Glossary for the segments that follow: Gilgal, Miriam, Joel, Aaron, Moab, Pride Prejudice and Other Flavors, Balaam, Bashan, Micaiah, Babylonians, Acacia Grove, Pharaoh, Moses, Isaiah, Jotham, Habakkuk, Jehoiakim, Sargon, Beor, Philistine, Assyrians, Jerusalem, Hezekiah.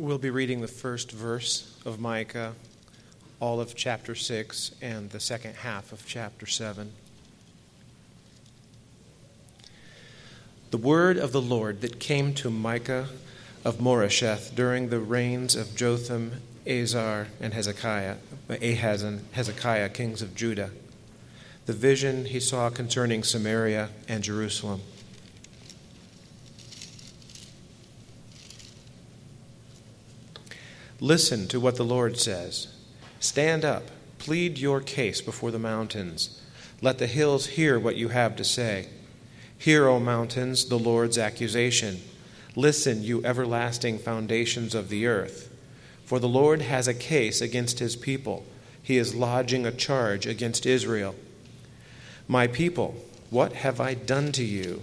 We'll be reading the first verse of Micah, all of chapter 6, and the second half of chapter 7. The word of the Lord that came to Micah of Moresheth during the reigns of Jotham, Ahaz and Hezekiah, kings of Judah, the vision he saw concerning Samaria and Jerusalem. Listen to what the Lord says. Stand up, plead your case before the mountains. Let the hills hear what you have to say. Hear, O mountains, the Lord's accusation. Listen, you everlasting foundations of the earth. For the Lord has a case against his people. He is lodging a charge against Israel. My people, what have I done to you?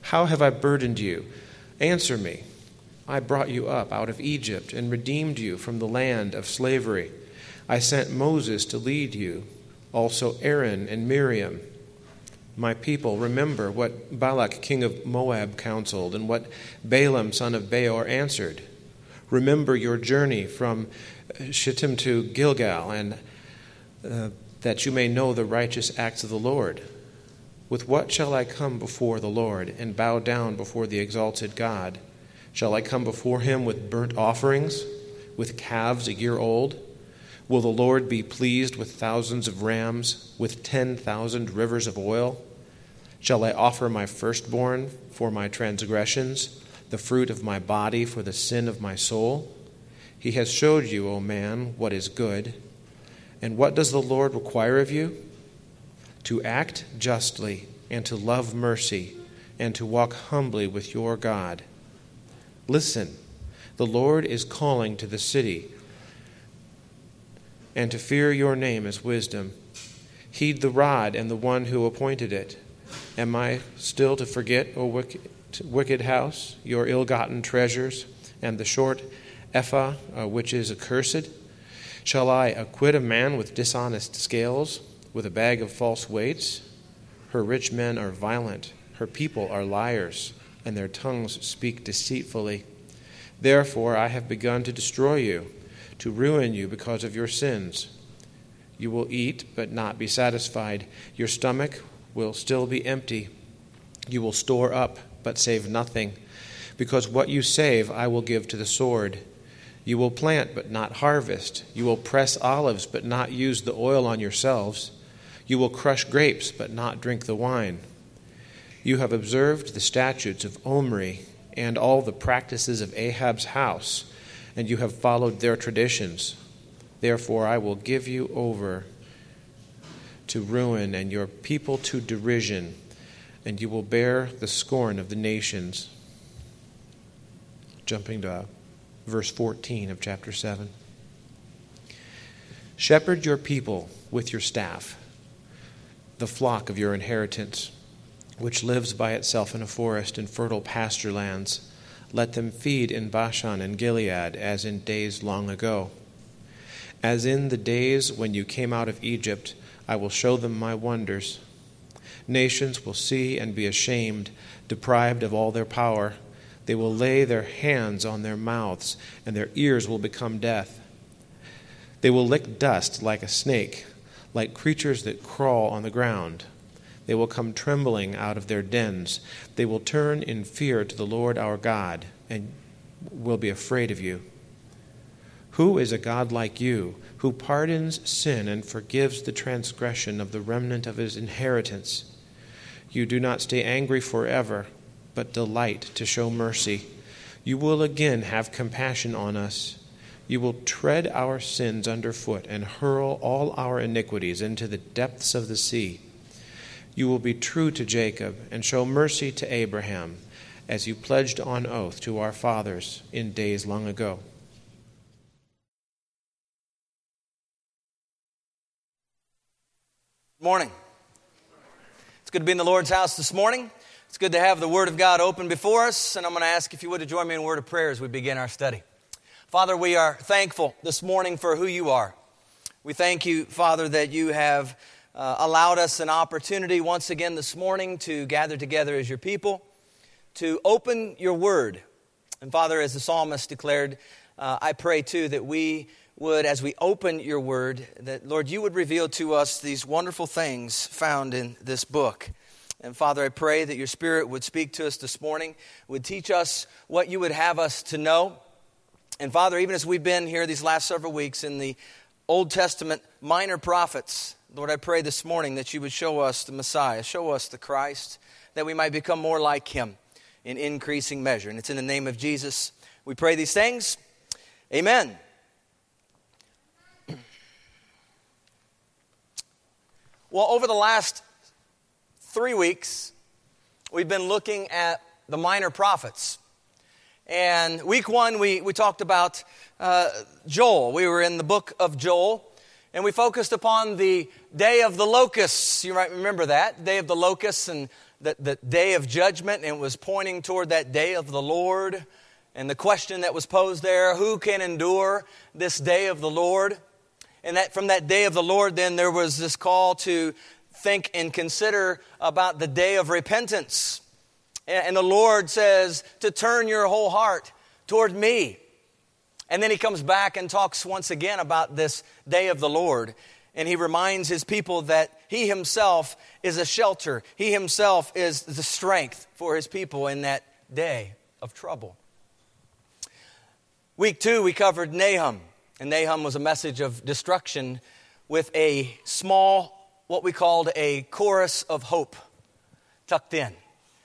How have I burdened you? Answer me. I brought you up out of Egypt and redeemed you from the land of slavery. I sent Moses to lead you, also Aaron and Miriam. My people, remember what Balak, king of Moab, counseled and what Balaam, son of Beor, answered. Remember your journey from Shittim to Gilgal, and that you may know the righteous acts of the Lord. With what shall I come before the Lord and bow down before the exalted God? Shall I come before him with burnt offerings, with calves a year old? Will the Lord be pleased with thousands of rams, with 10,000 rivers of oil? Shall I offer my firstborn for my transgressions, the fruit of my body for the sin of my soul? He has showed you, O man, what is good. And what does the Lord require of you? To act justly and to love mercy and to walk humbly with your God. Listen, the Lord is calling to the city, and to fear your name is wisdom. Heed the rod and the one who appointed it. Am I still to forget, O wicked house, your ill-gotten treasures and the short ephah which is accursed? Shall I acquit a man with dishonest scales? With a bag of false weights? Her rich men are violent, her people are liars, and their tongues speak deceitfully. Therefore I have begun to destroy you, to ruin you because of your sins. You will eat but not be satisfied. Your stomach will still be empty. You will store up but save nothing, because what you save I will give to the sword. You will plant but not harvest. You will press olives but not use the oil on yourselves. You will crush grapes, but not drink the wine. You have observed the statutes of Omri and all the practices of Ahab's house, and you have followed their traditions. Therefore, I will give you over to ruin and your people to derision, and you will bear the scorn of the nations. Jumping to verse 14 of chapter 7. Shepherd your people with your staff, the flock of your inheritance, which lives by itself in a forest and fertile pasture lands. Let them feed in Bashan and Gilead as in days long ago. As in the days when you came out of Egypt, I will show them my wonders. Nations will see and be ashamed, deprived of all their power. They will lay their hands on their mouths, and their ears will become deaf. They will lick dust like a snake, like creatures that crawl on the ground. They will come trembling out of their dens. They will turn in fear to the Lord our God and will be afraid of you. Who is a God like you, who pardons sin and forgives the transgression of the remnant of his inheritance? You do not stay angry forever, but delight to show mercy. You will again have compassion on us. You will tread our sins underfoot and hurl all our iniquities into the depths of the sea. You will be true to Jacob and show mercy to Abraham, as you pledged on oath to our fathers in days long ago. Good morning. It's good to be in the Lord's house this morning. It's good to have the Word of God open before us, and I'm going to ask if you would to join me in a word of prayer as we begin our study. Father, we are thankful this morning for who you are. We thank you, Father, that you have allowed us an opportunity once again this morning to gather together as your people, to open your word. And Father, as the psalmist declared, I pray too that we would, as we open your word, that Lord, you would reveal to us these wonderful things found in this book. And Father, I pray that your Spirit would speak to us this morning, would teach us what you would have us to know. And Father, even as we've been here these last several weeks in the Old Testament minor prophets, Lord, I pray this morning that you would show us the Messiah, show us the Christ, that we might become more like him in increasing measure. And it's in the name of Jesus we pray these things. Amen. Well, over the last 3 weeks, we've been looking at the minor prophets. And week one, we talked about Joel. We were in the book of Joel, and we focused upon the day of the locusts. You might remember that, day of the locusts and the day of judgment, and it was pointing toward that day of the Lord. And the question that was posed there, who can endure this day of the Lord? And that from that day of the Lord, then there was this call to think and consider about the day of repentance. And the Lord says to turn your whole heart toward me. And then he comes back and talks once again about this day of the Lord. And he reminds his people that he himself is a shelter. He himself is the strength for his people in that day of trouble. Week two, we covered Nahum, and Nahum was a message of destruction with a small, what we called a chorus of hope tucked in.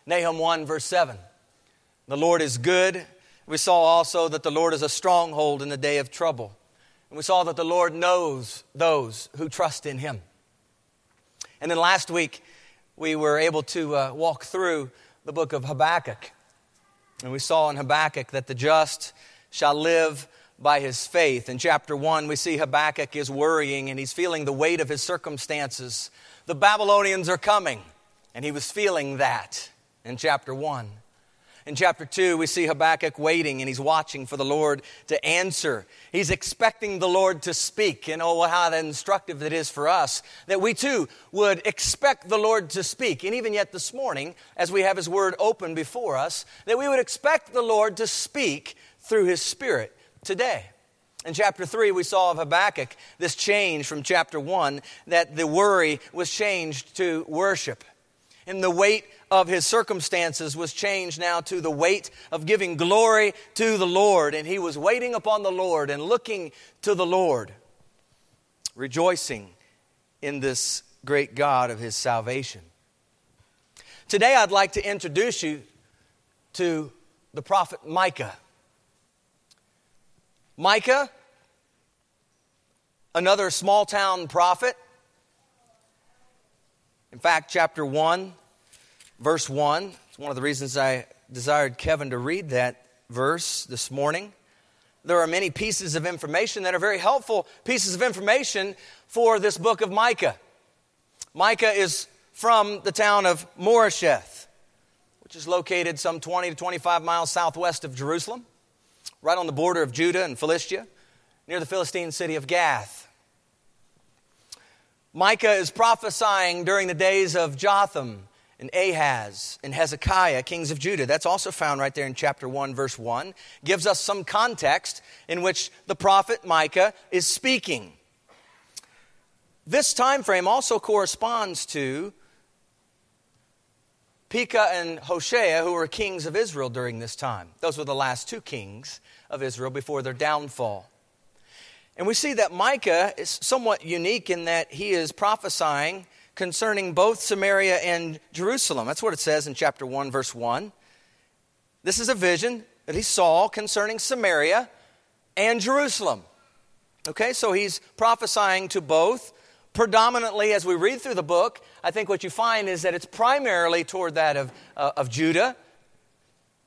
Nahum 1, verse 7, the Lord is good. We saw also that the Lord is a stronghold in the day of trouble. And we saw that the Lord knows those who trust in him. And then last week, we were able to walk through the book of Habakkuk. And we saw in Habakkuk that the just shall live by his faith. In chapter 1, we see Habakkuk is worrying and he's feeling the weight of his circumstances. The Babylonians are coming, and he was feeling that in chapter 1. In chapter 2, we see Habakkuk waiting and he's watching for the Lord to answer. He's expecting the Lord to speak. And oh, how instructive it is for us that we too would expect the Lord to speak. And even yet this morning, as we have his word open before us, that we would expect the Lord to speak through his Spirit today. In chapter 3, we saw of Habakkuk this change from chapter 1, that the worry was changed to worship. And the weight of his circumstances was changed now to the weight of giving glory to the Lord. And he was waiting upon the Lord and looking to the Lord, rejoicing in this great God of his salvation. Today, I'd like to introduce you to the prophet Micah. Micah, another small-town prophet. In fact, chapter 1, verse 1, it's one of the reasons I desired Kevin to read that verse this morning. There are many pieces of information that are very helpful pieces of information for this book of Micah. Micah is from the town of Moresheth, which is located some 20 to 25 miles southwest of Jerusalem, right on the border of Judah and Philistia, near the Philistine city of Gath. Micah is prophesying during the days of Jotham and Ahaz and Hezekiah, kings of Judah. That's also found right there in chapter 1, verse 1. Gives us some context in which the prophet Micah is speaking. This time frame also corresponds to Pekah and Hosea, who were kings of Israel during this time. Those were the last two kings of Israel before their downfall. And we see that Micah is somewhat unique in that he is prophesying concerning both Samaria and Jerusalem. That's what it says in chapter 1, verse 1. This is a vision that he saw concerning Samaria and Jerusalem. Okay, so he's prophesying to both. Predominantly, as we read through the book, I think what you find is that it's primarily toward that of Judah.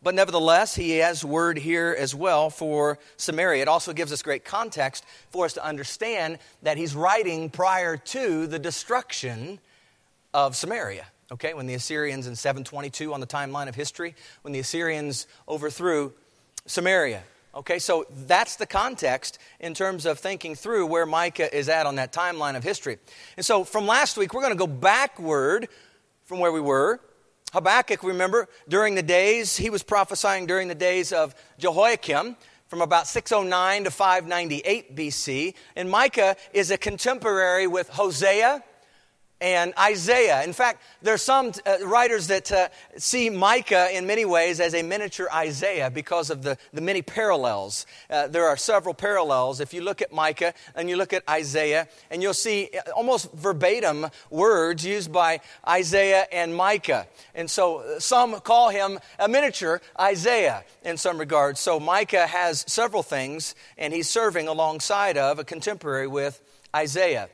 But nevertheless, he has word here as well for Samaria. It also gives us great context for us to understand that he's writing prior to the destruction of Samaria. Okay, when the Assyrians in 722 on the timeline of history, when the Assyrians overthrew Samaria. Okay, so that's the context in terms of thinking through where Micah is at on that timeline of history. And so from last week, we're going to go backward from where we were. Habakkuk, remember, during the days, he was prophesying during the days of Jehoiakim from about 609 to 598 BC. And Micah is a contemporary with Hosea and Isaiah. In fact, there are some writers that see Micah in many ways as a miniature Isaiah because of the many parallels. There are several parallels. If you look at Micah and you look at Isaiah, and you'll see almost verbatim words used by Isaiah and Micah. And so some call him a miniature Isaiah in some regards. So Micah has several things, and he's serving alongside of a contemporary with Isaiah.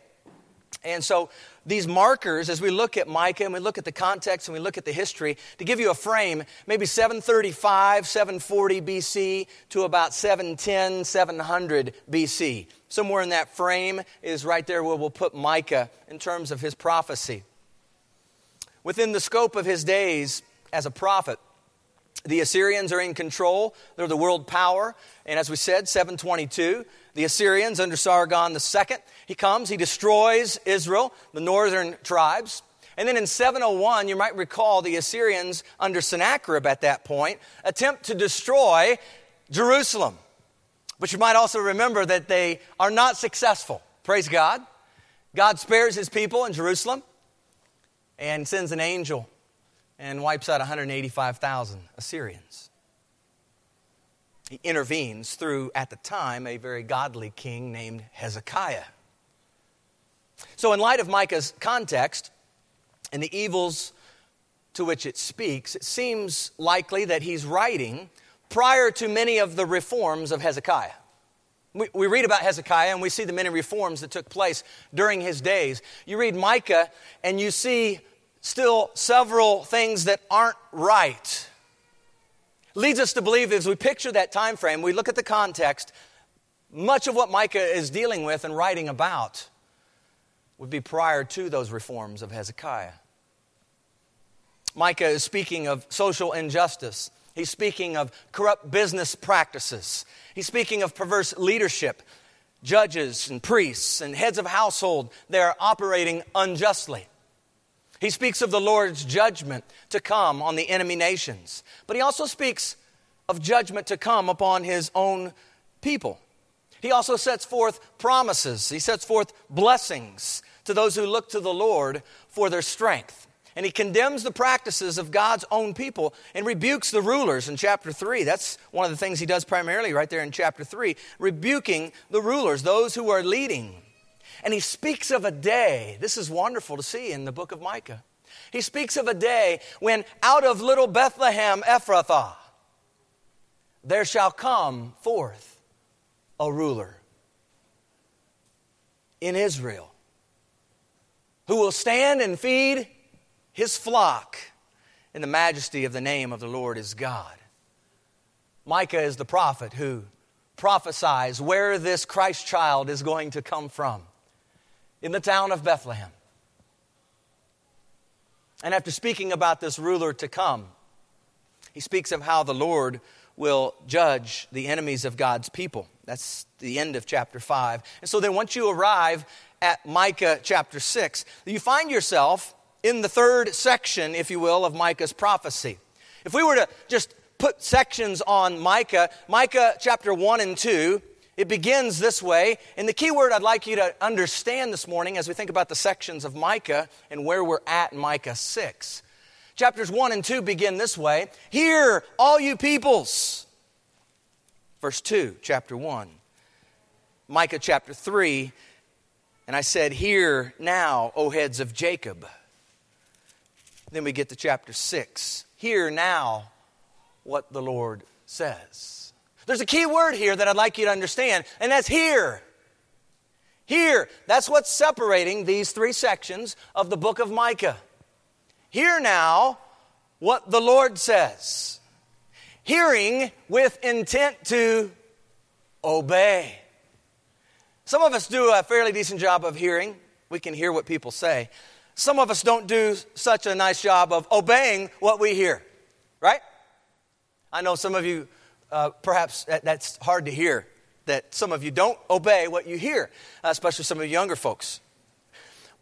And so these markers, as we look at Micah and we look at the context and we look at the history, to give you a frame, maybe 735, 740 BC to about 710, 700 BC. Somewhere in that frame is right there where we'll put Micah in terms of his prophecy. Within the scope of his days as a prophet, the Assyrians are in control. They're the world power. And as we said, 722, the Assyrians under Sargon II, he comes, he destroys Israel, the northern tribes. And then in 701, you might recall the Assyrians under Sennacherib at that point attempt to destroy Jerusalem. But you might also remember that they are not successful. Praise God. God spares his people in Jerusalem and sends an angel and wipes out 185,000 Assyrians. He intervenes through, at the time, a very godly king named Hezekiah. So in light of Micah's context and the evils to which it speaks, it seems likely that he's writing prior to many of the reforms of Hezekiah. We read about Hezekiah and we see the many reforms that took place during his days. You read Micah and you see still several things that aren't right. Leads us to believe, as we picture that time frame, we look at the context, much of what Micah is dealing with and writing about would be prior to those reforms of Hezekiah. Micah is speaking of social injustice. He's speaking of corrupt business practices. He's speaking of perverse leadership. Judges and priests and heads of household, they are operating unjustly. He speaks of the Lord's judgment to come on the enemy nations. But he also speaks of judgment to come upon his own people. He also sets forth promises. He sets forth blessings to those who look to the Lord for their strength. And he condemns the practices of God's own people and rebukes the rulers in chapter 3. That's one of the things he does primarily right there in chapter 3. Rebuking the rulers, those who are leading. And he speaks of a day, this is wonderful to see in the book of Micah. He speaks of a day when out of little Bethlehem Ephrathah there shall come forth a ruler in Israel who will stand and feed his flock in the majesty of the name of the Lord is God. Micah is the prophet who prophesies where this Christ child is going to come from. In the town of Bethlehem. And after speaking about this ruler to come, he speaks of how the Lord will judge the enemies of God's people. That's the end of chapter 5. And so then once you arrive at Micah chapter 6, you find yourself in the third section, if you will, of Micah's prophecy. If we were to just put sections on Micah chapter 1 and 2, it begins this way, and the key word I'd like you to understand this morning as we think about the sections of Micah and where we're at in Micah 6. Chapters 1 and 2 begin this way. Hear, all you peoples. Verse 2, chapter 1. Micah chapter 3, and I said, hear now, O heads of Jacob. Then we get to chapter 6. Hear now what the Lord says. There's a key word here that I'd like you to understand, and that's here. Here. That's what's separating these three sections of the book of Micah. Hear now what the Lord says. Hearing with intent to obey. Some of us do a fairly decent job of hearing. We can hear what people say. Some of us don't do such a nice job of obeying what we hear. Right? I know some of you... Perhaps that's hard to hear, that some of you don't obey what you hear, especially some of you younger folks.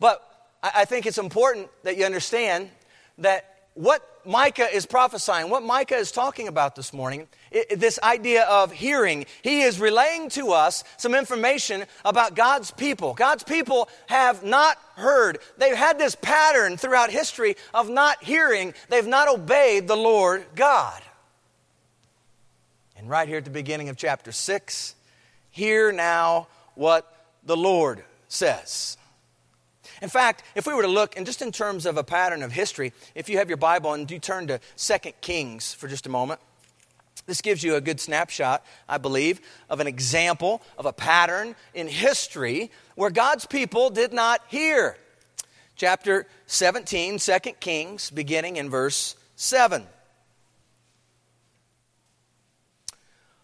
But I think it's important that you understand that what Micah is prophesying, what Micah is talking about this morning, this idea of hearing. He is relaying to us some information about God's people. God's people have not heard. They've had this pattern throughout history of not hearing. They've not obeyed the Lord God. And right here at the beginning of chapter 6, hear now what the Lord says. In fact, if we were to look, and just in terms of a pattern of history, if you have your Bible and you turn to 2 Kings for just a moment, this gives you a good snapshot, I believe, of an example of a pattern in history where God's people did not hear. Chapter 17, 2 Kings, beginning in verse 7.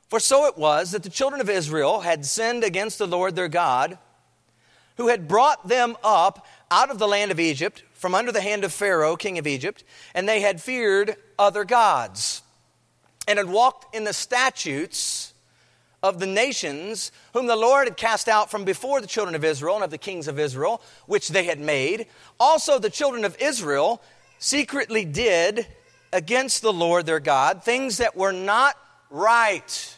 For so it was that the children of Israel had sinned against the Lord their God, who had brought them up out of the land of Egypt, from under the hand of Pharaoh, king of Egypt, and they had feared other gods, and had walked in the statutes of the nations, whom the Lord had cast out from before the children of Israel, and of the kings of Israel, which they had made. Also the children of Israel secretly did against the Lord their God things that were not right.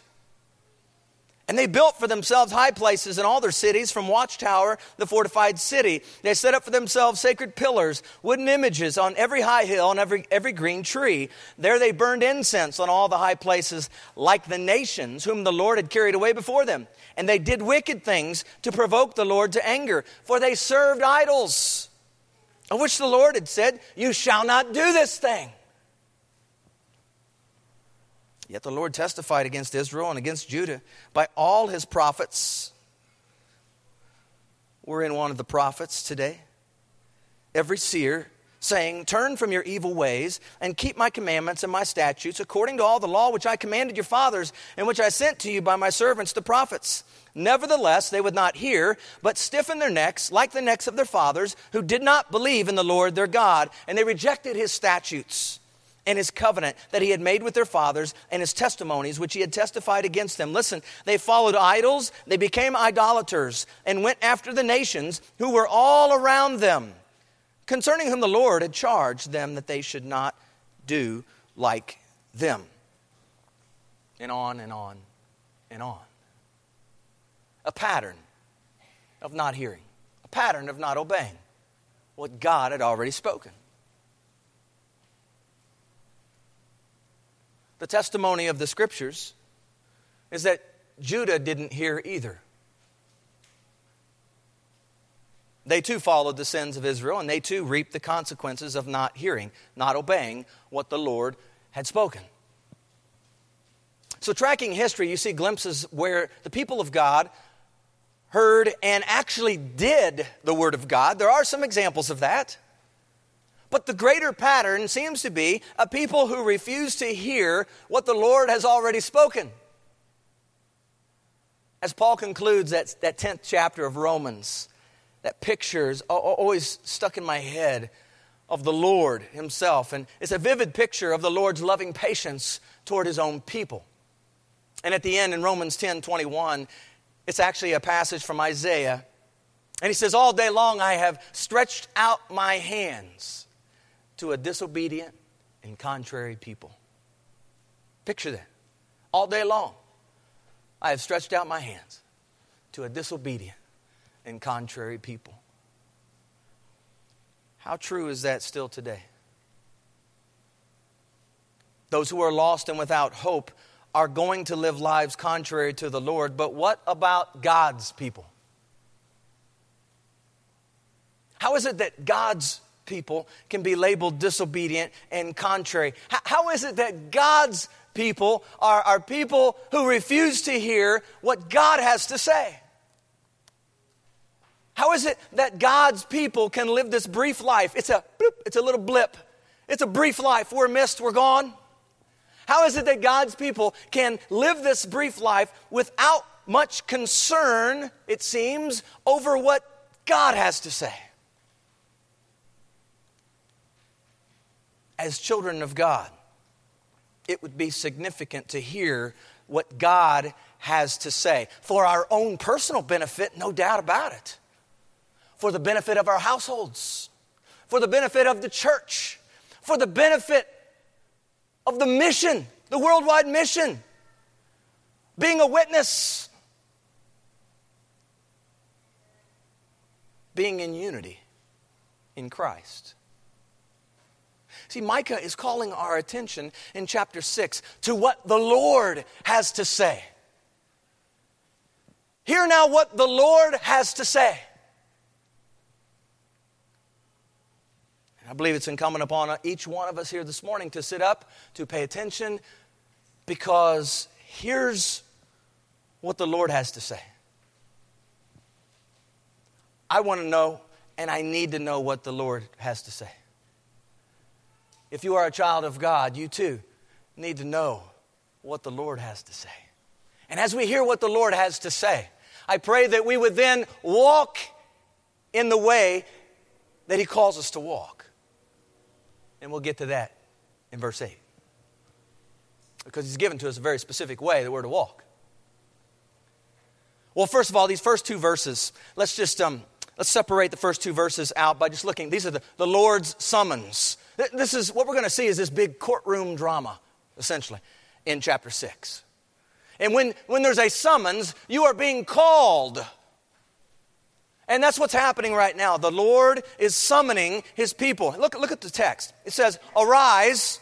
And they built for themselves high places in all their cities, from watchtower, the fortified city. They set up for themselves sacred pillars, wooden images on every high hill and every green tree. There they burned incense on all the high places, like the nations whom the Lord had carried away before them. And they did wicked things to provoke the Lord to anger, for they served idols, of which the Lord had said, "You shall not do this thing." Yet the Lord testified against Israel and against Judah by all his prophets. We're in one of the prophets today. Every seer saying, "Turn from your evil ways and keep my commandments and my statutes according to all the law which I commanded your fathers and which I sent to you by my servants the prophets." Nevertheless, they would not hear, but stiffened their necks like the necks of their fathers, who did not believe in the Lord their God, and they rejected his statutes and his covenant that he had made with their fathers, and his testimonies which he had testified against them. Listen, they followed idols, they became idolaters, and went after the nations who were all around them, concerning whom the Lord had charged them that they should not do like them. And on and on and on. A pattern of not hearing, a pattern of not obeying what God had already spoken. The testimony of the scriptures is that Judah didn't hear either. They too followed the sins of Israel, and they too reaped the consequences of not hearing, not obeying what the Lord had spoken. So tracking history, you see glimpses where the people of God heard and actually did the word of God. There are some examples of that. But the greater pattern seems to be a people who refuse to hear what the Lord has already spoken. As Paul concludes that 10th chapter of Romans, that picture is always stuck in my head of the Lord himself. And it's a vivid picture of the Lord's loving patience toward his own people. And at the end in Romans 10:21, it's actually a passage from Isaiah. And he says, "All day long I have stretched out my hands to a disobedient and contrary people." Picture that. All day long, I have stretched out my hands to a disobedient and contrary people. How true is that still today? Those who are lost and without hope are going to live lives contrary to the Lord, but what about God's people? How is it that God's people can be labeled disobedient and contrary? How is it that God's people are people who refuse to hear what God has to say? How is it that God's people can live this brief life? It's a little blip. It's a brief life. We're missed. We're gone. How is it that God's people can live this brief life without much concern, it seems, over what God has to say? As children of God, it would be significant to hear what God has to say for our own personal benefit, no doubt about it, for the benefit of our households, for the benefit of the church, for the benefit of the mission, the worldwide mission, being a witness, being in unity in Christ. See, Micah is calling our attention in chapter 6 to what the Lord has to say. Hear now what the Lord has to say. I believe it's incumbent upon each one of us here this morning to sit up, to pay attention, because here's what the Lord has to say. I want to know, and I need to know what the Lord has to say. If you are a child of God, you too need to know what the Lord has to say. And as we hear what the Lord has to say, I pray that we would then walk in the way that He calls us to walk. And we'll get to that in verse 8. Because He's given to us a very specific way that we're to walk. Well, first of all, these first two verses, let's separate the first two verses out by just looking. These are the Lord's summons. This is what we're going to see is this big courtroom drama, essentially, in chapter 6. And when there's a summons, you are being called. And that's what's happening right now. The Lord is summoning His people. Look at the text. It says, "Arise,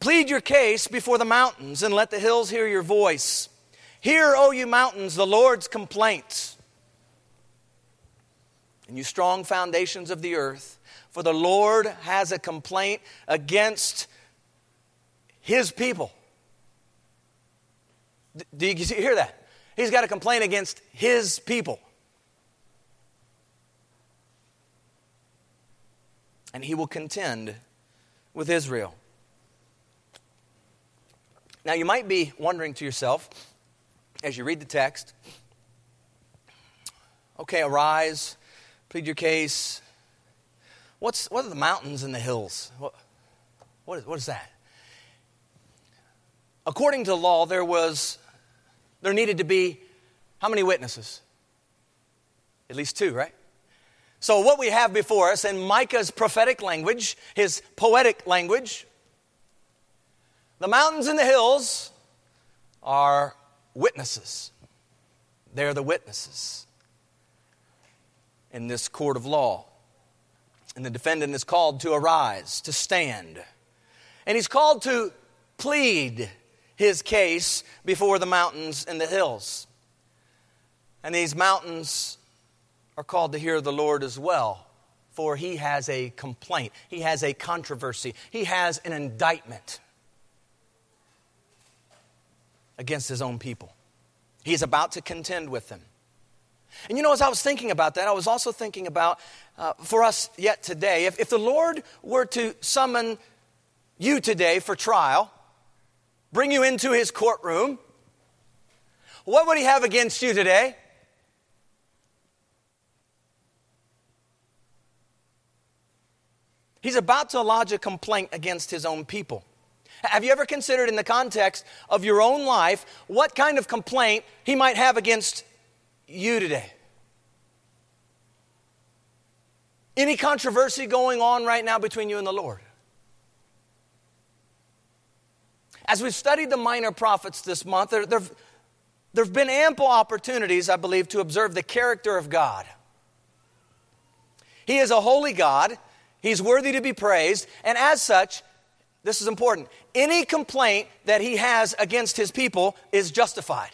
plead your case before the mountains, and let the hills hear your voice. Hear, O you mountains, the Lord's complaints, and you strong foundations of the earth. For the Lord has a complaint against His people." Do you hear that? He's got a complaint against His people. And He will contend with Israel. Now you might be wondering to yourself, as you read the text, okay, arise, plead your case. What are the mountains and the hills? What is that? According to the law, there needed to be how many witnesses? At least two, right? So what we have before us in Micah's prophetic language, his poetic language, the mountains and the hills are witnesses. They're the witnesses in this court of law. And the defendant is called to arise, to stand. And he's called to plead his case before the mountains and the hills. And these mountains are called to hear the Lord as well, for He has a complaint. He has a controversy. He has an indictment against His own people. He's about to contend with them. And as I was thinking about that, I was also thinking about, for us yet today, if the Lord were to summon you today for trial, bring you into His courtroom, what would He have against you today? He's about to lodge a complaint against His own people. Have you ever considered in the context of your own life what kind of complaint He might have against you today? Any controversy going on right now between you and the Lord? As we've studied the minor prophets this month, there have been ample opportunities, I believe, to observe the character of God. He is a holy God. He's worthy to be praised, and as such, this is important, any complaint that He has against His people is justified.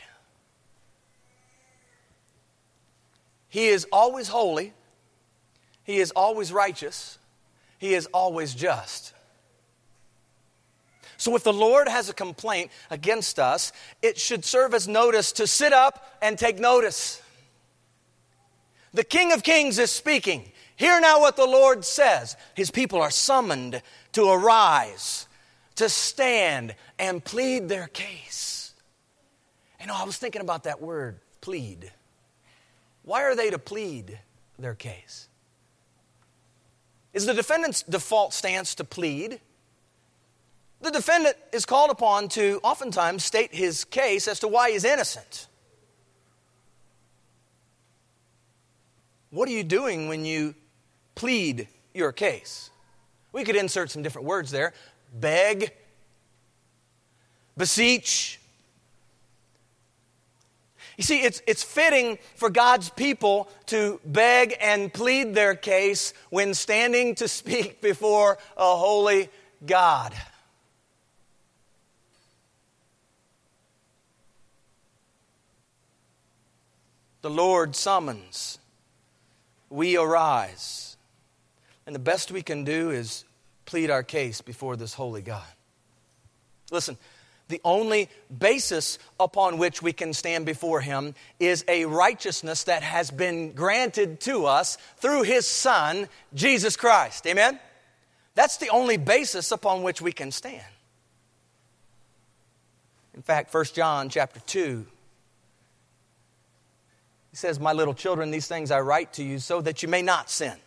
He is always holy. He is always righteous. He is always just. So if the Lord has a complaint against us, it should serve as notice to sit up and take notice. The King of Kings is speaking. Hear now what the Lord says. His people are summoned to arise, to stand and plead their case. And I was thinking about that word, plead. Why are they to plead their case? Is the defendant's default stance to plead? The defendant is called upon to oftentimes state his case as to why he's innocent. What are you doing when you plead your case? We could insert some different words there. Beg, beseech. You see, it's fitting for God's people to beg and plead their case when standing to speak before a holy God. The Lord summons, we arise. And the best we can do is plead our case before this holy God. Listen, the only basis upon which we can stand before Him is a righteousness that has been granted to us through His Son, Jesus Christ. Amen? That's the only basis upon which we can stand. In fact, 1 John chapter 2, He says, "My little children, these things I write to you so that you may not sin.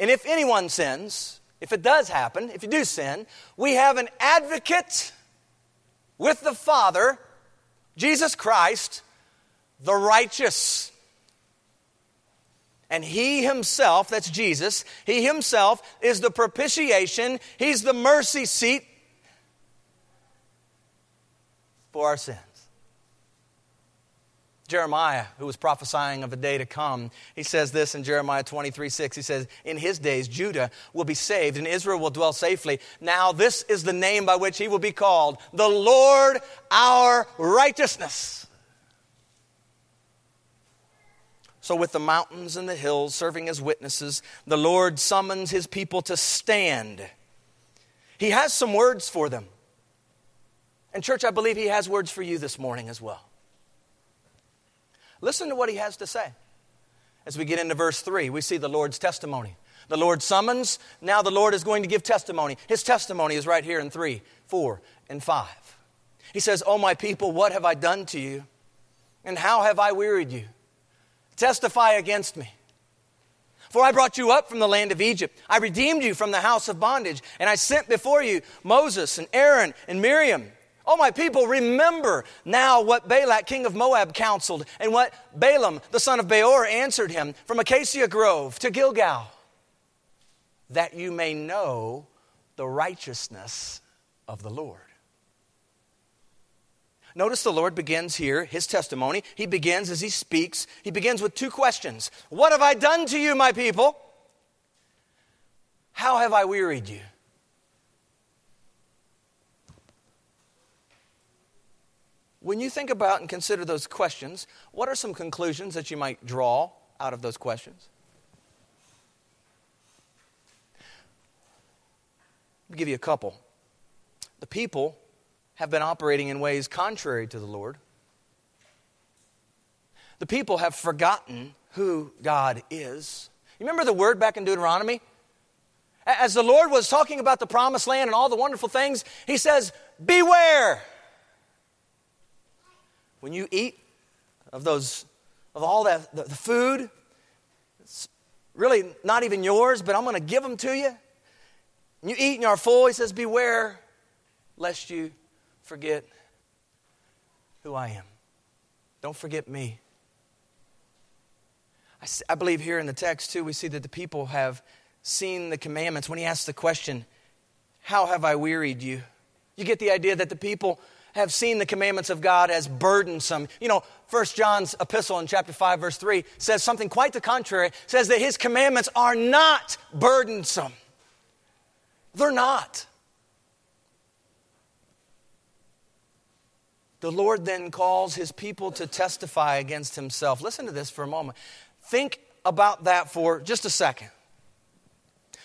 And if anyone sins," if it does happen, if you do sin, "we have an advocate with the Father, Jesus Christ, the righteous. And He Himself," that's Jesus, "He Himself is the propitiation, He's the mercy seat for our sins." Jeremiah, who was prophesying of a day to come, he says this in Jeremiah 23:6. He says, "In his days, Judah will be saved and Israel will dwell safely. Now this is the name by which he will be called, the Lord our righteousness." So with the mountains and the hills serving as witnesses, the Lord summons His people to stand. He has some words for them. And church, I believe He has words for you this morning as well. Listen to what He has to say. As we get into verse 3, we see the Lord's testimony. The Lord summons. Now the Lord is going to give testimony. His testimony is right here in 3, 4, and 5. He says, "O my people, what have I done to you? And how have I wearied you? Testify against me. For I brought you up from the land of Egypt. I redeemed you from the house of bondage. And I sent before you Moses and Aaron and Miriam. Oh, my people, remember now what Balak, king of Moab, counseled and what Balaam, the son of Beor, answered him from Acacia Grove to Gilgal, that you may know the righteousness of the Lord." Notice the Lord begins here, His testimony. He begins as He speaks. He begins with two questions. What have I done to you, my people? How have I wearied you? When you think about and consider those questions, what are some conclusions that you might draw out of those questions? I'll give you a couple. The people have been operating in ways contrary to the Lord. The people have forgotten who God is. You remember the word back in Deuteronomy? As the Lord was talking about the promised land and all the wonderful things, He says, "Beware. When you eat of all the food, it's really not even yours, but I'm going to give them to you. And you eat and you're full," He says, "beware lest you forget who I am." Don't forget me. I believe here in the text too, we see that the people have seen the commandments. When He asks the question, "How have I wearied you?" you get the idea that the people have seen the commandments of God as burdensome. You know, 1 John's epistle in chapter 5, verse 3 says something quite the contrary. It says that His commandments are not burdensome. They're not. The Lord then calls His people to testify against Himself. Listen to this for a moment. Think about that for just a second.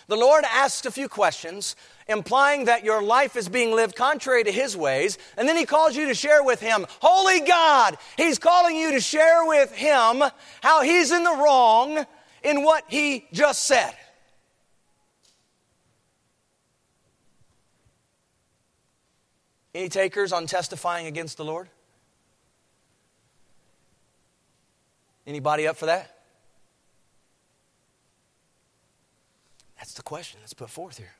The Lord asks a few questions, implying that your life is being lived contrary to His ways, and then He calls you to share with Him. Holy God, He's calling you to share with Him how He's in the wrong in what He just said. Any takers on testifying against the Lord? Anybody up for that? That's the question that's put forth here.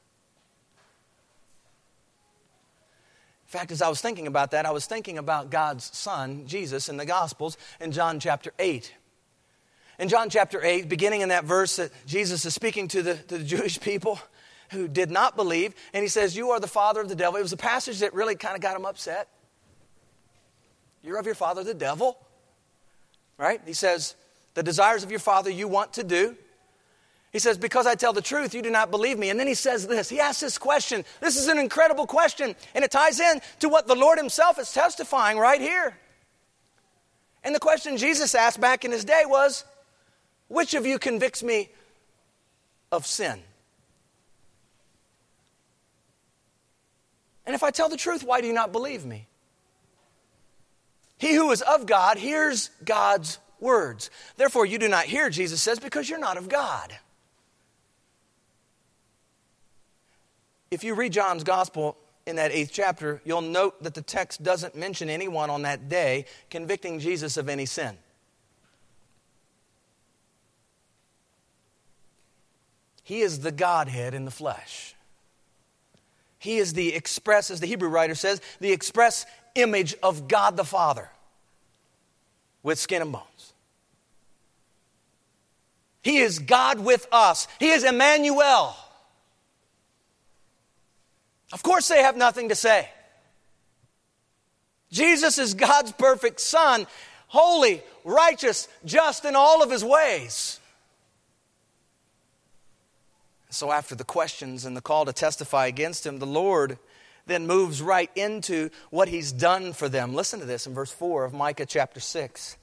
In fact, as I was thinking about that, I was thinking about God's Son, Jesus, in the Gospels in John chapter 8. In John chapter 8, beginning in that verse that Jesus is speaking to the Jewish people who did not believe, and he says, you are the father of the devil. It was a passage that really kind of got him upset. You're of your father the devil, right? He says, the desires of your father you want to do. He says, because I tell the truth, you do not believe me. And then he says this. He asks this question. This is an incredible question. And it ties in to what the Lord himself is testifying right here. And the question Jesus asked back in his day was, which of you convicts me of sin? And if I tell the truth, why do you not believe me? He who is of God hears God's words. Therefore, you do not hear, Jesus says, because you're not of God. If you read John's gospel in that 8th chapter, you'll note that the text doesn't mention anyone on that day convicting Jesus of any sin. He is the Godhead in the flesh. He is the express, as the Hebrew writer says, the express image of God the Father with skin and bones. He is God with us. He is Emmanuel. Of course they have nothing to say. Jesus is God's perfect Son, holy, righteous, just in all of his ways. So after the questions and the call to testify against him, the Lord then moves right into what he's done for them. Listen to this in verse 4 of Micah chapter 6.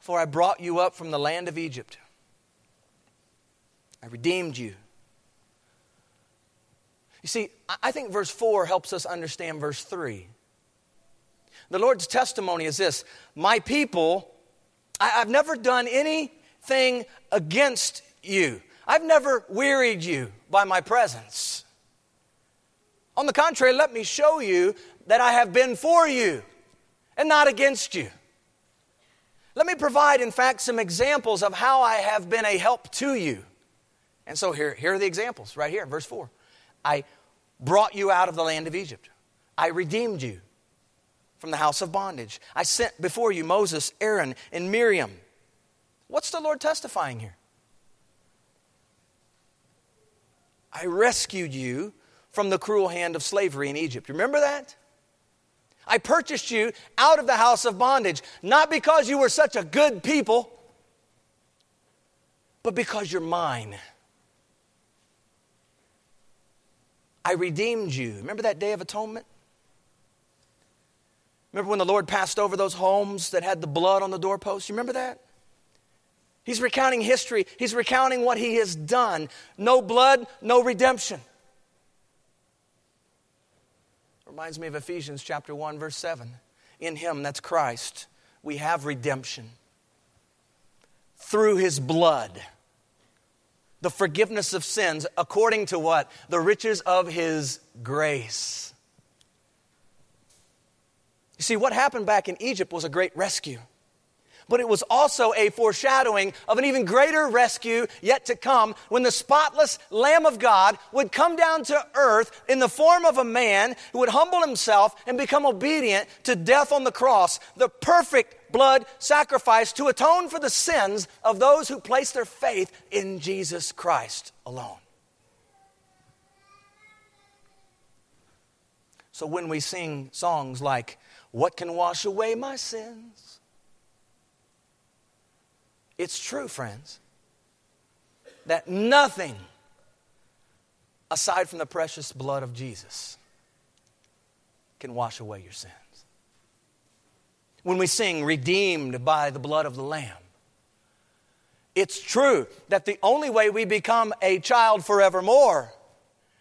For I brought you up from the land of Egypt. I redeemed you. You see, I think verse 4 helps us understand verse 3. The Lord's testimony is this. My people, I've never done anything against you. I've never wearied you by my presence. On the contrary, let me show you that I have been for you and not against you. Let me provide, in fact, some examples of how I have been a help to you. And so here are the examples right here in verse 4. I brought you out of the land of Egypt. I redeemed you from the house of bondage. I sent before you Moses, Aaron, and Miriam. What's the Lord testifying here? I rescued you from the cruel hand of slavery in Egypt. Remember that? I purchased you out of the house of bondage, not because you were such a good people, but because you're mine. I redeemed you. Remember that Day of Atonement? Remember when the Lord passed over those homes that had the blood on the doorposts? You remember that? He's recounting history. He's recounting what he has done. No blood, no redemption. Reminds me of Ephesians chapter 1, verse 7. In him, that's Christ, we have redemption. Through his blood. The forgiveness of sins according to what? The riches of his grace. You see, what happened back in Egypt was a great rescue. But it was also a foreshadowing of an even greater rescue yet to come when the spotless Lamb of God would come down to earth in the form of a man who would humble himself and become obedient to death on the cross, the perfect blood sacrifice to atone for the sins of those who place their faith in Jesus Christ alone. So when we sing songs like, "What can wash away my sins?" it's true, friends, that nothing aside from the precious blood of Jesus can wash away your sins. When we sing, redeemed by the blood of the Lamb, it's true that the only way we become a child forevermore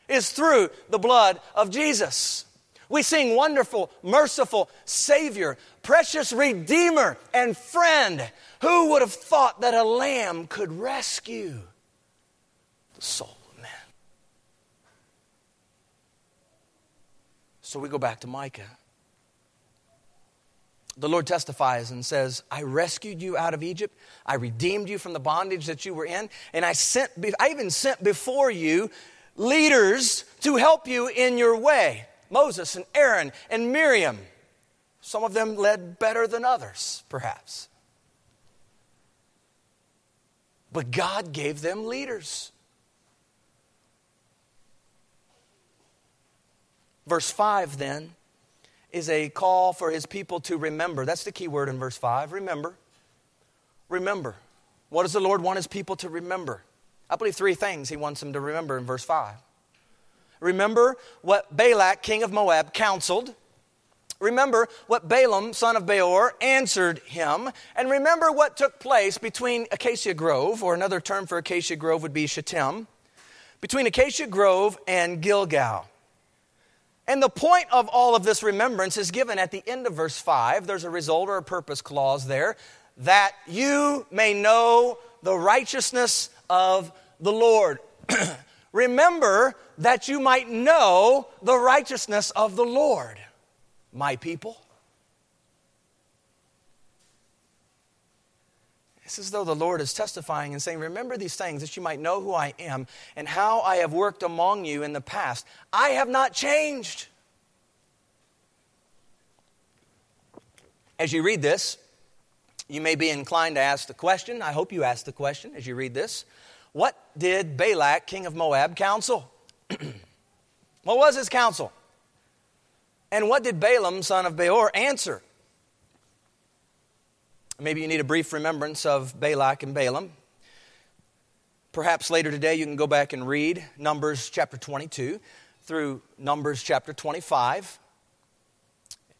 is through the blood of Jesus. We sing wonderful, merciful Savior, precious Redeemer and friend. Who would have thought that a lamb could rescue the soul of man? So we go back to Micah. The Lord testifies and says, I rescued you out of Egypt. I redeemed you from the bondage that you were in. And I even sent before you leaders to help you in your way. Moses and Aaron and Miriam. Some of them led better than others, perhaps. But God gave them leaders. Verse 5 then is a call for his people to remember. That's the key word in verse 5, remember. Remember. What does the Lord want his people to remember? I believe three things he wants them to remember in verse 5. Remember what Balak, king of Moab, counseled. Remember what Balaam, son of Beor, answered him. And remember what took place between Acacia Grove, or another term for Acacia Grove would be Shittim, between Acacia Grove and Gilgal. And the point of all of this remembrance is given at the end of verse 5. There's a result or a purpose clause there. That you may know the righteousness of the Lord. Remember that you might know the righteousness of the Lord, my people. It's as though the Lord is testifying and saying, remember these things that you might know who I am and how I have worked among you in the past. I have not changed. As you read this, you may be inclined to ask the question. I hope you ask the question as you read this. What did Balak, king of Moab, counsel? What was his counsel? And what did Balaam, son of Beor, answer? Maybe you need a brief remembrance of Balak and Balaam. Perhaps later today you can go back and read Numbers chapter 22 through Numbers chapter 25.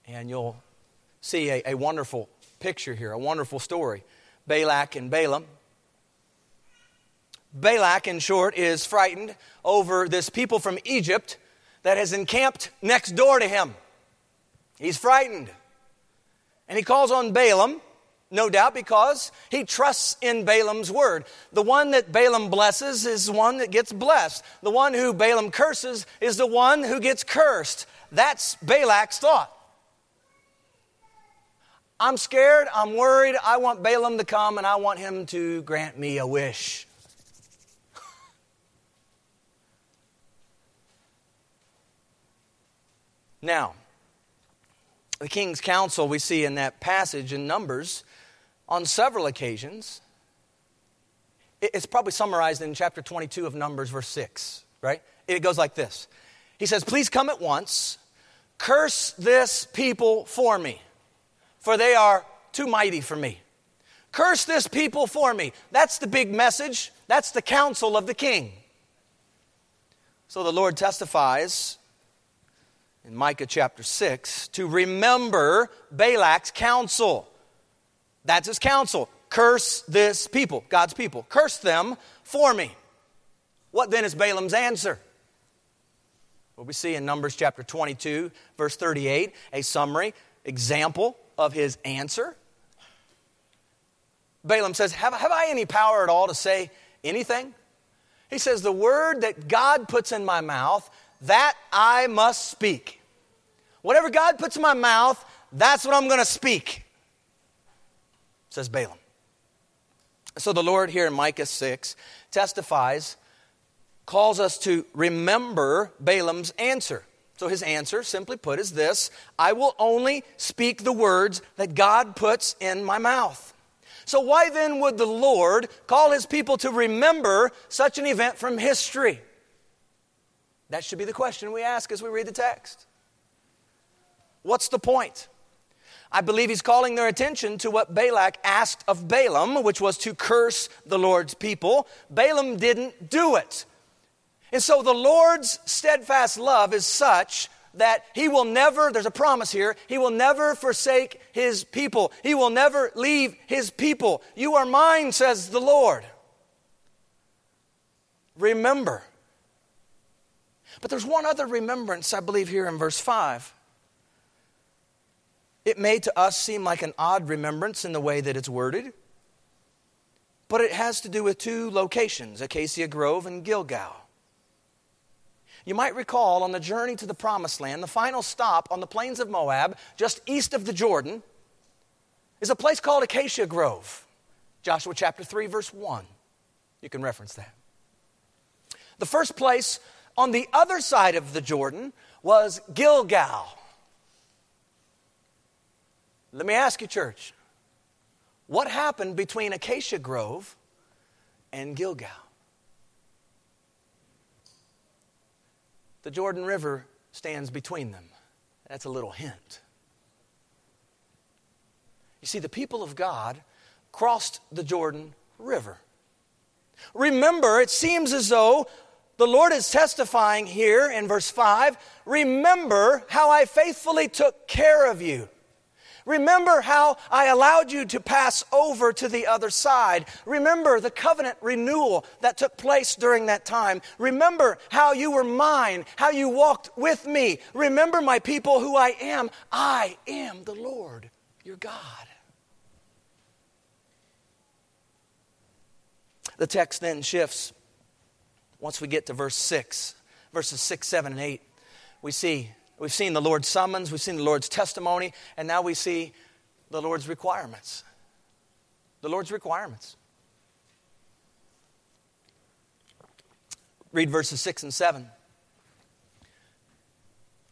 And you'll see a wonderful picture here, a wonderful story. Balak and Balaam. Balak, in short, is frightened over this people from Egypt that has encamped next door to him. He's frightened. And he calls on Balaam, no doubt because he trusts in Balaam's word. The one that Balaam blesses is the one that gets blessed. The one who Balaam curses is the one who gets cursed. That's Balak's thought. I'm scared, I'm worried, I want Balaam to come and I want him to grant me a wish. Now, the king's counsel we see in that passage in Numbers on several occasions. It's probably summarized in chapter 22 of Numbers, verse 6, right? It goes like this. He says, please come at once, curse this people for me. For they are too mighty for me. Curse this people for me. That's the big message. That's the counsel of the king. So the Lord testifies in Micah chapter 6 to remember Balak's counsel. That's his counsel. Curse this people, God's people. Curse them for me. What then is Balaam's answer? Well, we see in Numbers chapter 22, verse 38, a summary example of his answer. Balaam says, have I any power at all to say anything? He says, the word that God puts in my mouth, that I must speak. Whatever God puts in my mouth, that's what I'm going to speak, says Balaam. So the Lord here in Micah 6 testifies, calls us to remember Balaam's answer. So his answer, simply put, is this: I will only speak the words that God puts in my mouth. So why then would the Lord call his people to remember such an event from history? That should be the question we ask as we read the text. What's the point? I believe he's calling their attention to what Balak asked of Balaam, which was to curse the Lord's people. Balaam didn't do it. And so the Lord's steadfast love is such that he will never, there's a promise here, he will never forsake his people. He will never leave his people. You are mine, says the Lord. Remember. But there's one other remembrance, I believe, here in verse 5. It may to us seem like an odd remembrance in the way that it's worded, but it has to do with two locations, Acacia Grove and Gilgal. You might recall on the journey to the Promised Land, the final stop on the plains of Moab, just east of the Jordan, is a place called Acacia Grove. Joshua chapter 3, verse 1. You can reference that. The first place on the other side of the Jordan was Gilgal. Let me ask you, church, what happened between Acacia Grove and Gilgal? The Jordan River stands between them. That's a little hint. You see, the people of God crossed the Jordan River. Remember, it seems as though the Lord is testifying here in verse 5, remember how I faithfully took care of you. Remember how I allowed you to pass over to the other side. Remember the covenant renewal that took place during that time. Remember how you were mine, how you walked with me. Remember, my people, who I am. I am the Lord, your God. The text then shifts. Once we get to verse 6, verses 6, 7, and 8, we've seen the Lord's summons, we've seen the Lord's testimony, and now we see the Lord's requirements. The Lord's requirements. Read verses 6 and 7.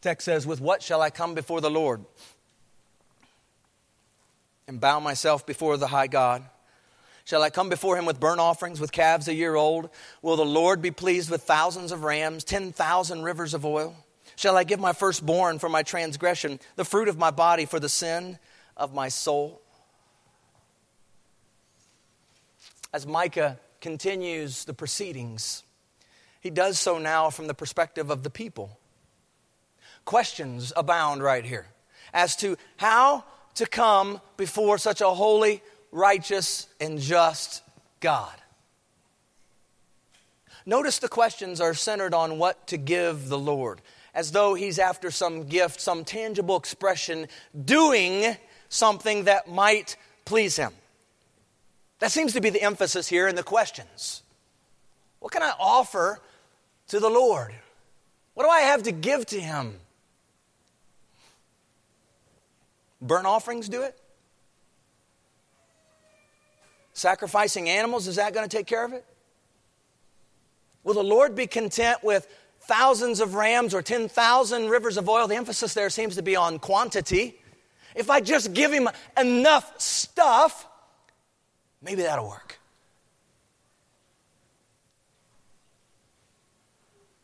The text says, with what shall I come before the Lord and bow myself before the high God? Shall I come before him with burnt offerings, with calves a year old? Will the Lord be pleased with thousands of rams, 10,000 rivers of oil? Shall I give my firstborn for my transgression, the fruit of my body for the sin of my soul? As Micah continues the proceedings, he does so now from the perspective of the people. Questions abound right here as to how to come before such a holy, righteous, and just God. Notice the questions are centered on what to give the Lord, as though he's after some gift, some tangible expression, doing something that might please him. That seems to be the emphasis here in the questions. What can I offer to the Lord? What do I have to give to him? Burnt offerings do it? Sacrificing animals, is that going to take care of it? Will the Lord be content with thousands of rams or 10,000 rivers of oil? The emphasis there seems to be on quantity. If I just give him enough stuff, maybe that'll work.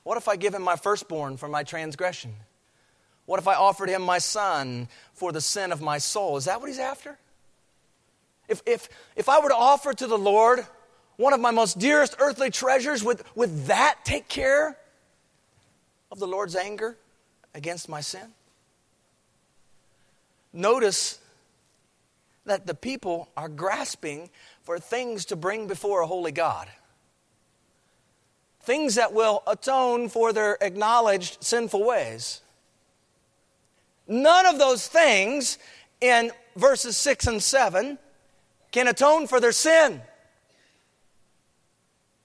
What if I give him my firstborn for my transgression? What if I offered him my son for the sin of my soul? Is that what he's after? If I were to offer to the Lord one of my most dearest earthly treasures, would that take care of the Lord's anger against my sin? Notice that the people are grasping for things to bring before a holy God. Things that will atone for their acknowledged sinful ways. None of those things in verses 6 and 7 can atone for their sin.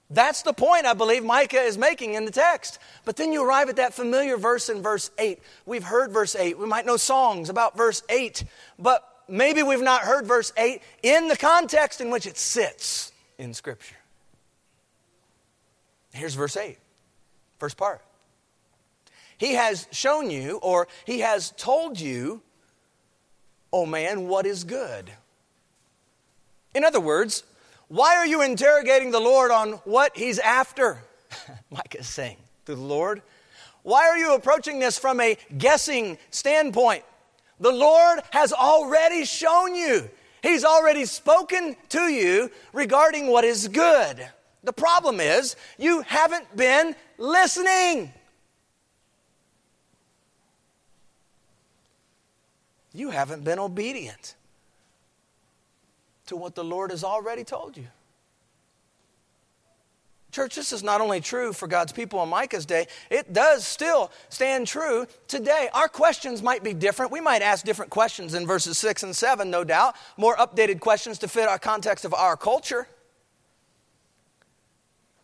That's the point I believe Micah is making in the text. But then you arrive at that familiar verse in verse 8. We've heard verse 8. We might know songs about verse 8, but maybe we've not heard verse 8 in the context in which it sits in Scripture. Here's verse 8, first part. He has shown you, or he has told you, O man, what is good. In other words, why are you interrogating the Lord on what he's after? Micah is saying to the Lord, why are you approaching this from a guessing standpoint? The Lord has already shown you. He's already spoken to you regarding what is good. The problem is you haven't been listening. You haven't been obedient to what the Lord has already told you. Church, this is not only true for God's people in Micah's day, it does still stand true today. Our questions might be different. We might ask different questions in verses 6 and 7, no doubt. More updated questions to fit our context of our culture.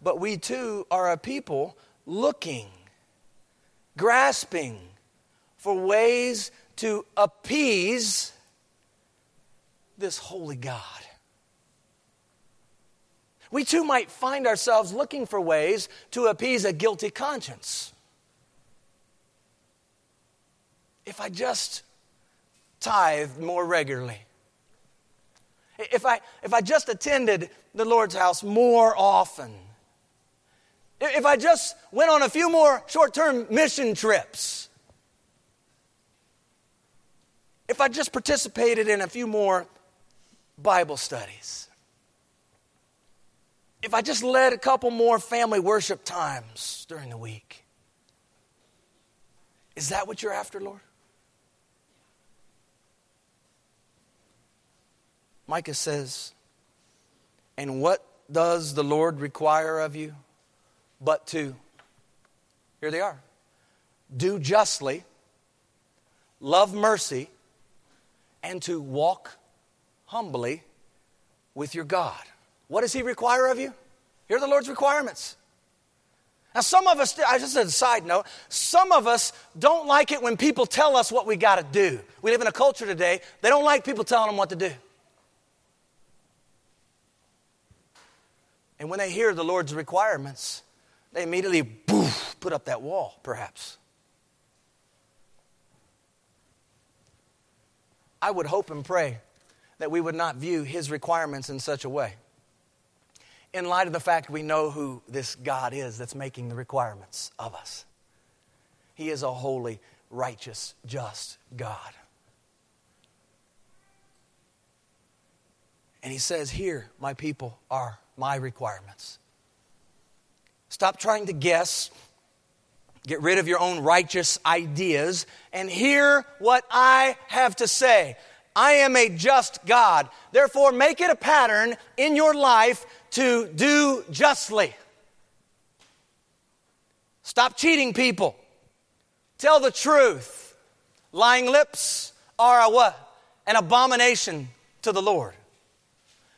But we too are a people looking, grasping for ways to appease this holy God. We too might find ourselves looking for ways to appease a guilty conscience. If I just tithe more regularly. If I just attended the Lord's house more often. If I just went on a few more short-term mission trips. If I just participated in a few more Bible studies. If I just led a couple more family worship times during the week. Is that what you're after, Lord? Micah says, and what does the Lord require of you but to, here they are, do justly, love mercy, and to walk humbly with your God. What does he require of you? Here are the Lord's requirements. Now some of us, just as a side note, some of us don't like it when people tell us what we got to do. We live in a culture today, they don't like people telling them what to do. And when they hear the Lord's requirements, they immediately put up that wall, perhaps. I would hope and pray that we would not view his requirements in such a way. In light of the fact we know who this God is that's making the requirements of us. He is a holy, righteous, just God. And he says, here, my people are my requirements. Stop trying to guess. Get rid of your own righteous ideas and hear what I have to say. I am a just God. Therefore, make it a pattern in your life to do justly. Stop cheating people. Tell the truth. Lying lips are a what? An abomination to the Lord.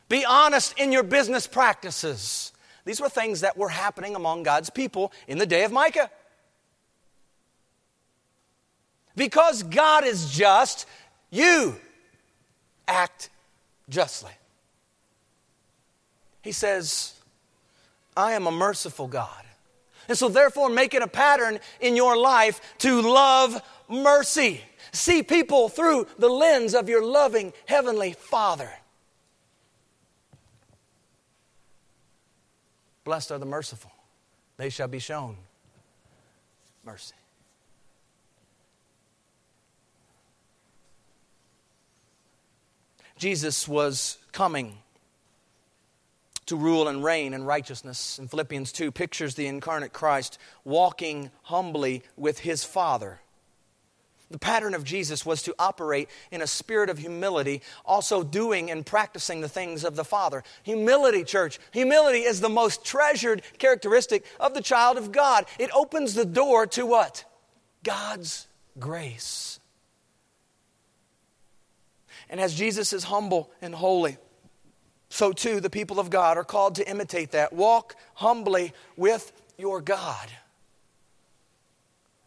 Be honest in your business practices. These were things that were happening among God's people in the day of Micah. Because God is just, you act justly. He says, I am a merciful God. And so therefore make it a pattern in your life to love mercy. See people through the lens of your loving heavenly Father. Blessed are the merciful. They shall be shown mercy. Jesus was coming to rule and reign in righteousness. And Philippians 2 pictures the incarnate Christ walking humbly with his Father. The pattern of Jesus was to operate in a spirit of humility, also doing and practicing the things of the Father. Humility, church. Humility is the most treasured characteristic of the child of God. It opens the door to what? God's grace. And as Jesus is humble and holy, so too the people of God are called to imitate that. Walk humbly with your God.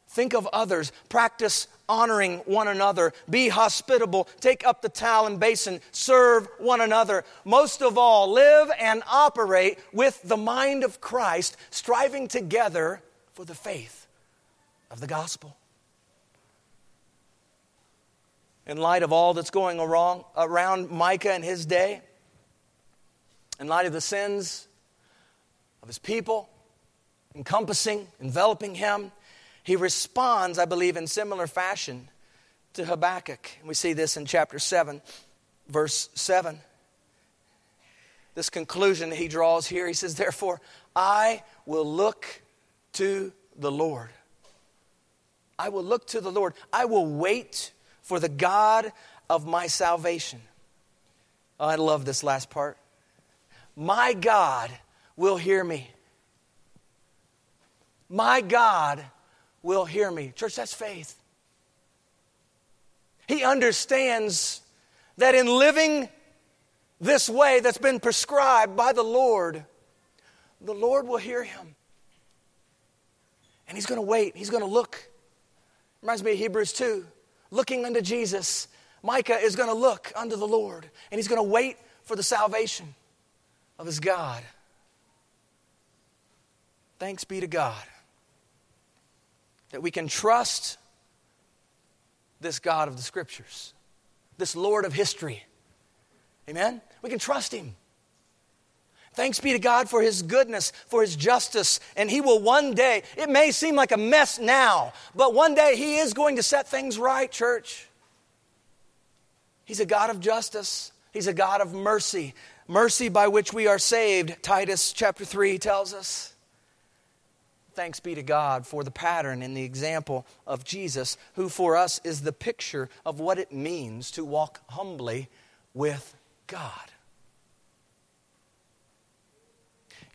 Think of others. Practice honoring one another. Be hospitable. Take up the towel and basin. Serve one another. Most of all, live and operate with the mind of Christ, striving together for the faith of the gospel. In light of all that's going around Micah in his day, in light of the sins of his people, encompassing, enveloping him, he responds, I believe, in similar fashion to Habakkuk. We see this in chapter 7, verse 7. This conclusion he draws here, he says, therefore, I will look to the Lord. I will look to the Lord. I will wait for the God of my salvation. Oh, I love this last part. My God will hear me. My God will hear me. Church, that's faith. He understands that in living this way that's been prescribed by the Lord will hear him. And he's going to wait. He's going to look. Reminds me of Hebrews 2. Looking unto Jesus. Micah is going to look unto the Lord. And he's going to wait for the salvation of his God. Thanks be to God that we can trust this God of the Scriptures. this Lord of history. Amen? We can trust him. Thanks be to God for his goodness, for his justice, and he will one day, it may seem like a mess now, but one day he is going to set things right, church. He's a God of justice. He's a God of mercy. Mercy by which we are saved, Titus chapter 3 tells us. Thanks be to God for the pattern and the example of Jesus, who for us is the picture of what it means to walk humbly with God.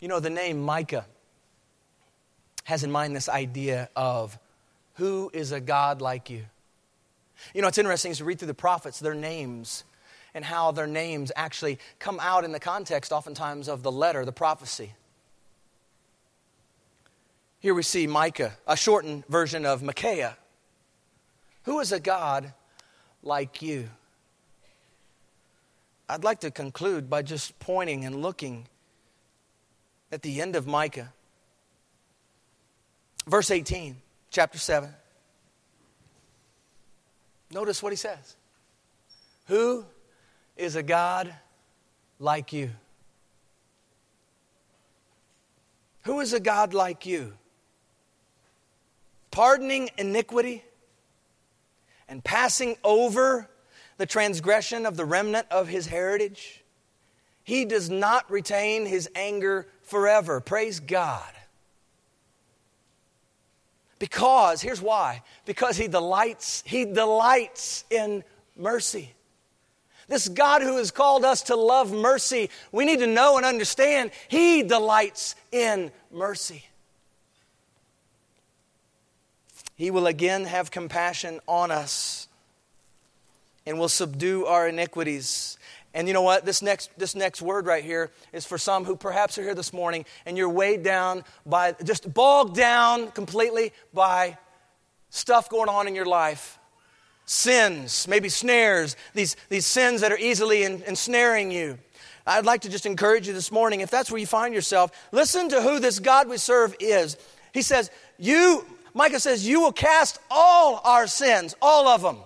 You know, the name Micah has in mind this idea of who is a God like you. You know, it's interesting to read through the prophets, their names, and how their names actually come out in the context oftentimes of the letter, the prophecy. Here we see Micah, a shortened version of Micaiah. Who is a God like you? I'd like to conclude by just pointing and looking at the end of Micah, verse 18, chapter 7. Notice what he says. Who is a God like you? Who is a God like you? Pardoning iniquity and passing over the transgression of the remnant of his heritage. He does not retain his anger forever. Praise God. Because, here's why. Because he delights in mercy. This God who has called us to love mercy, we need to know and understand he delights in mercy. He will again have compassion on us and will subdue our iniquities. And you know what? This next word right here is for some who perhaps are here this morning and you're weighed down by, just bogged down completely by stuff going on in your life. Sins, maybe snares, these sins that are easily ensnaring you. I'd like to just encourage you this morning, if that's where you find yourself, listen to who this God we serve is. He says, Micah says, you will cast all our sins, all of them,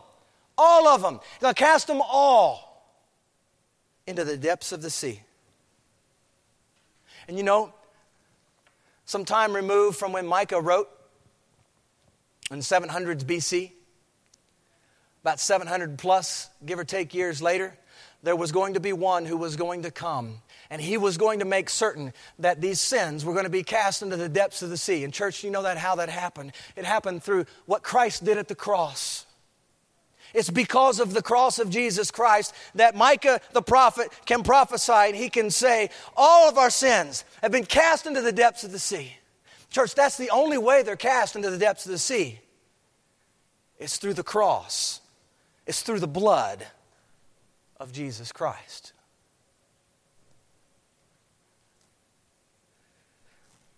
all of them. He's going to cast them all into the depths of the sea. And you know, some time removed from when Micah wrote in 700s BC, about 700 plus, give or take, years later, there was going to be one who was going to come, and he was going to make certain that these sins were going to be cast into the depths of the sea. And church, you know that how that happened. It happened through what Christ did at the cross. It's because of the cross of Jesus Christ that Micah the prophet can prophesy, and he can say, all of our sins have been cast into the depths of the sea. Church, that's the only way they're cast into the depths of the sea. It's through the cross. It's through the blood of Jesus Christ.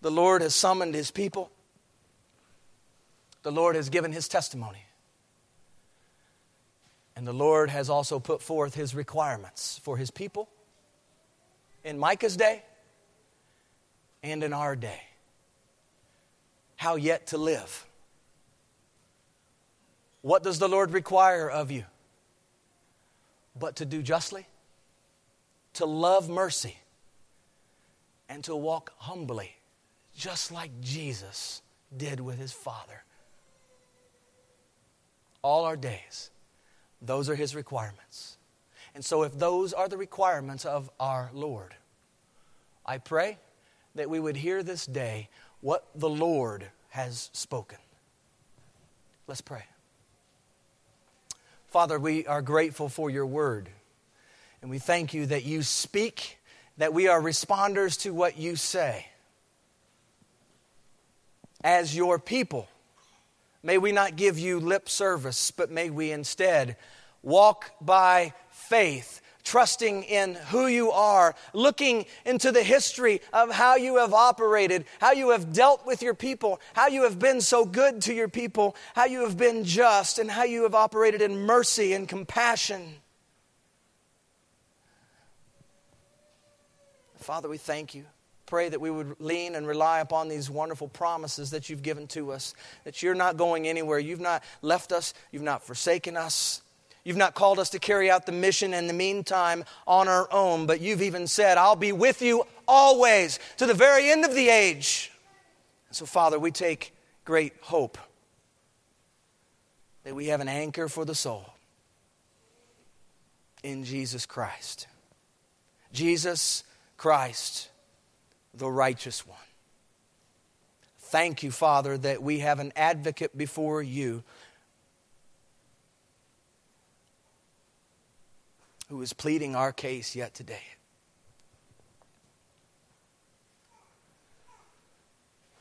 The Lord has summoned his people. The Lord has given his testimony. And the Lord has also put forth his requirements for his people in Micah's day and in our day. How yet to live. What does the Lord require of you? But to do justly, to love mercy, and to walk humbly, just like Jesus did with his Father. All our days. Those are his requirements. And so if those are the requirements of our Lord, I pray that we would hear this day what the Lord has spoken. Let's pray. Father, we are grateful for your word. And we thank you that you speak, that we are responders to what you say. As your people, may we not give you lip service, but may we instead walk by faith, trusting in who you are, looking into the history of how you have operated, how you have dealt with your people, how you have been so good to your people, how you have been just, and how you have operated in mercy and compassion. Father, we thank you. Pray that we would lean and rely upon these wonderful promises that you've given to us, that you're not going anywhere. You've not left us. You've not forsaken us. You've not called us to carry out the mission in the meantime on our own, but you've even said, I'll be with you always to the very end of the age. And so, Father, we take great hope that we have an anchor for the soul in Jesus Christ. Jesus Christ, the righteous one. Thank you, Father, that we have an advocate before you who is pleading our case yet today.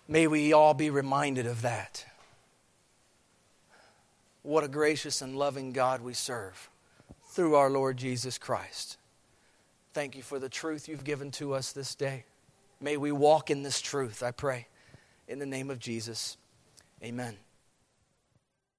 May we all be reminded of that. What a gracious and loving God we serve through our Lord Jesus Christ. Thank you for the truth you've given to us this day. May we walk in this truth, I pray. In the name of Jesus, amen.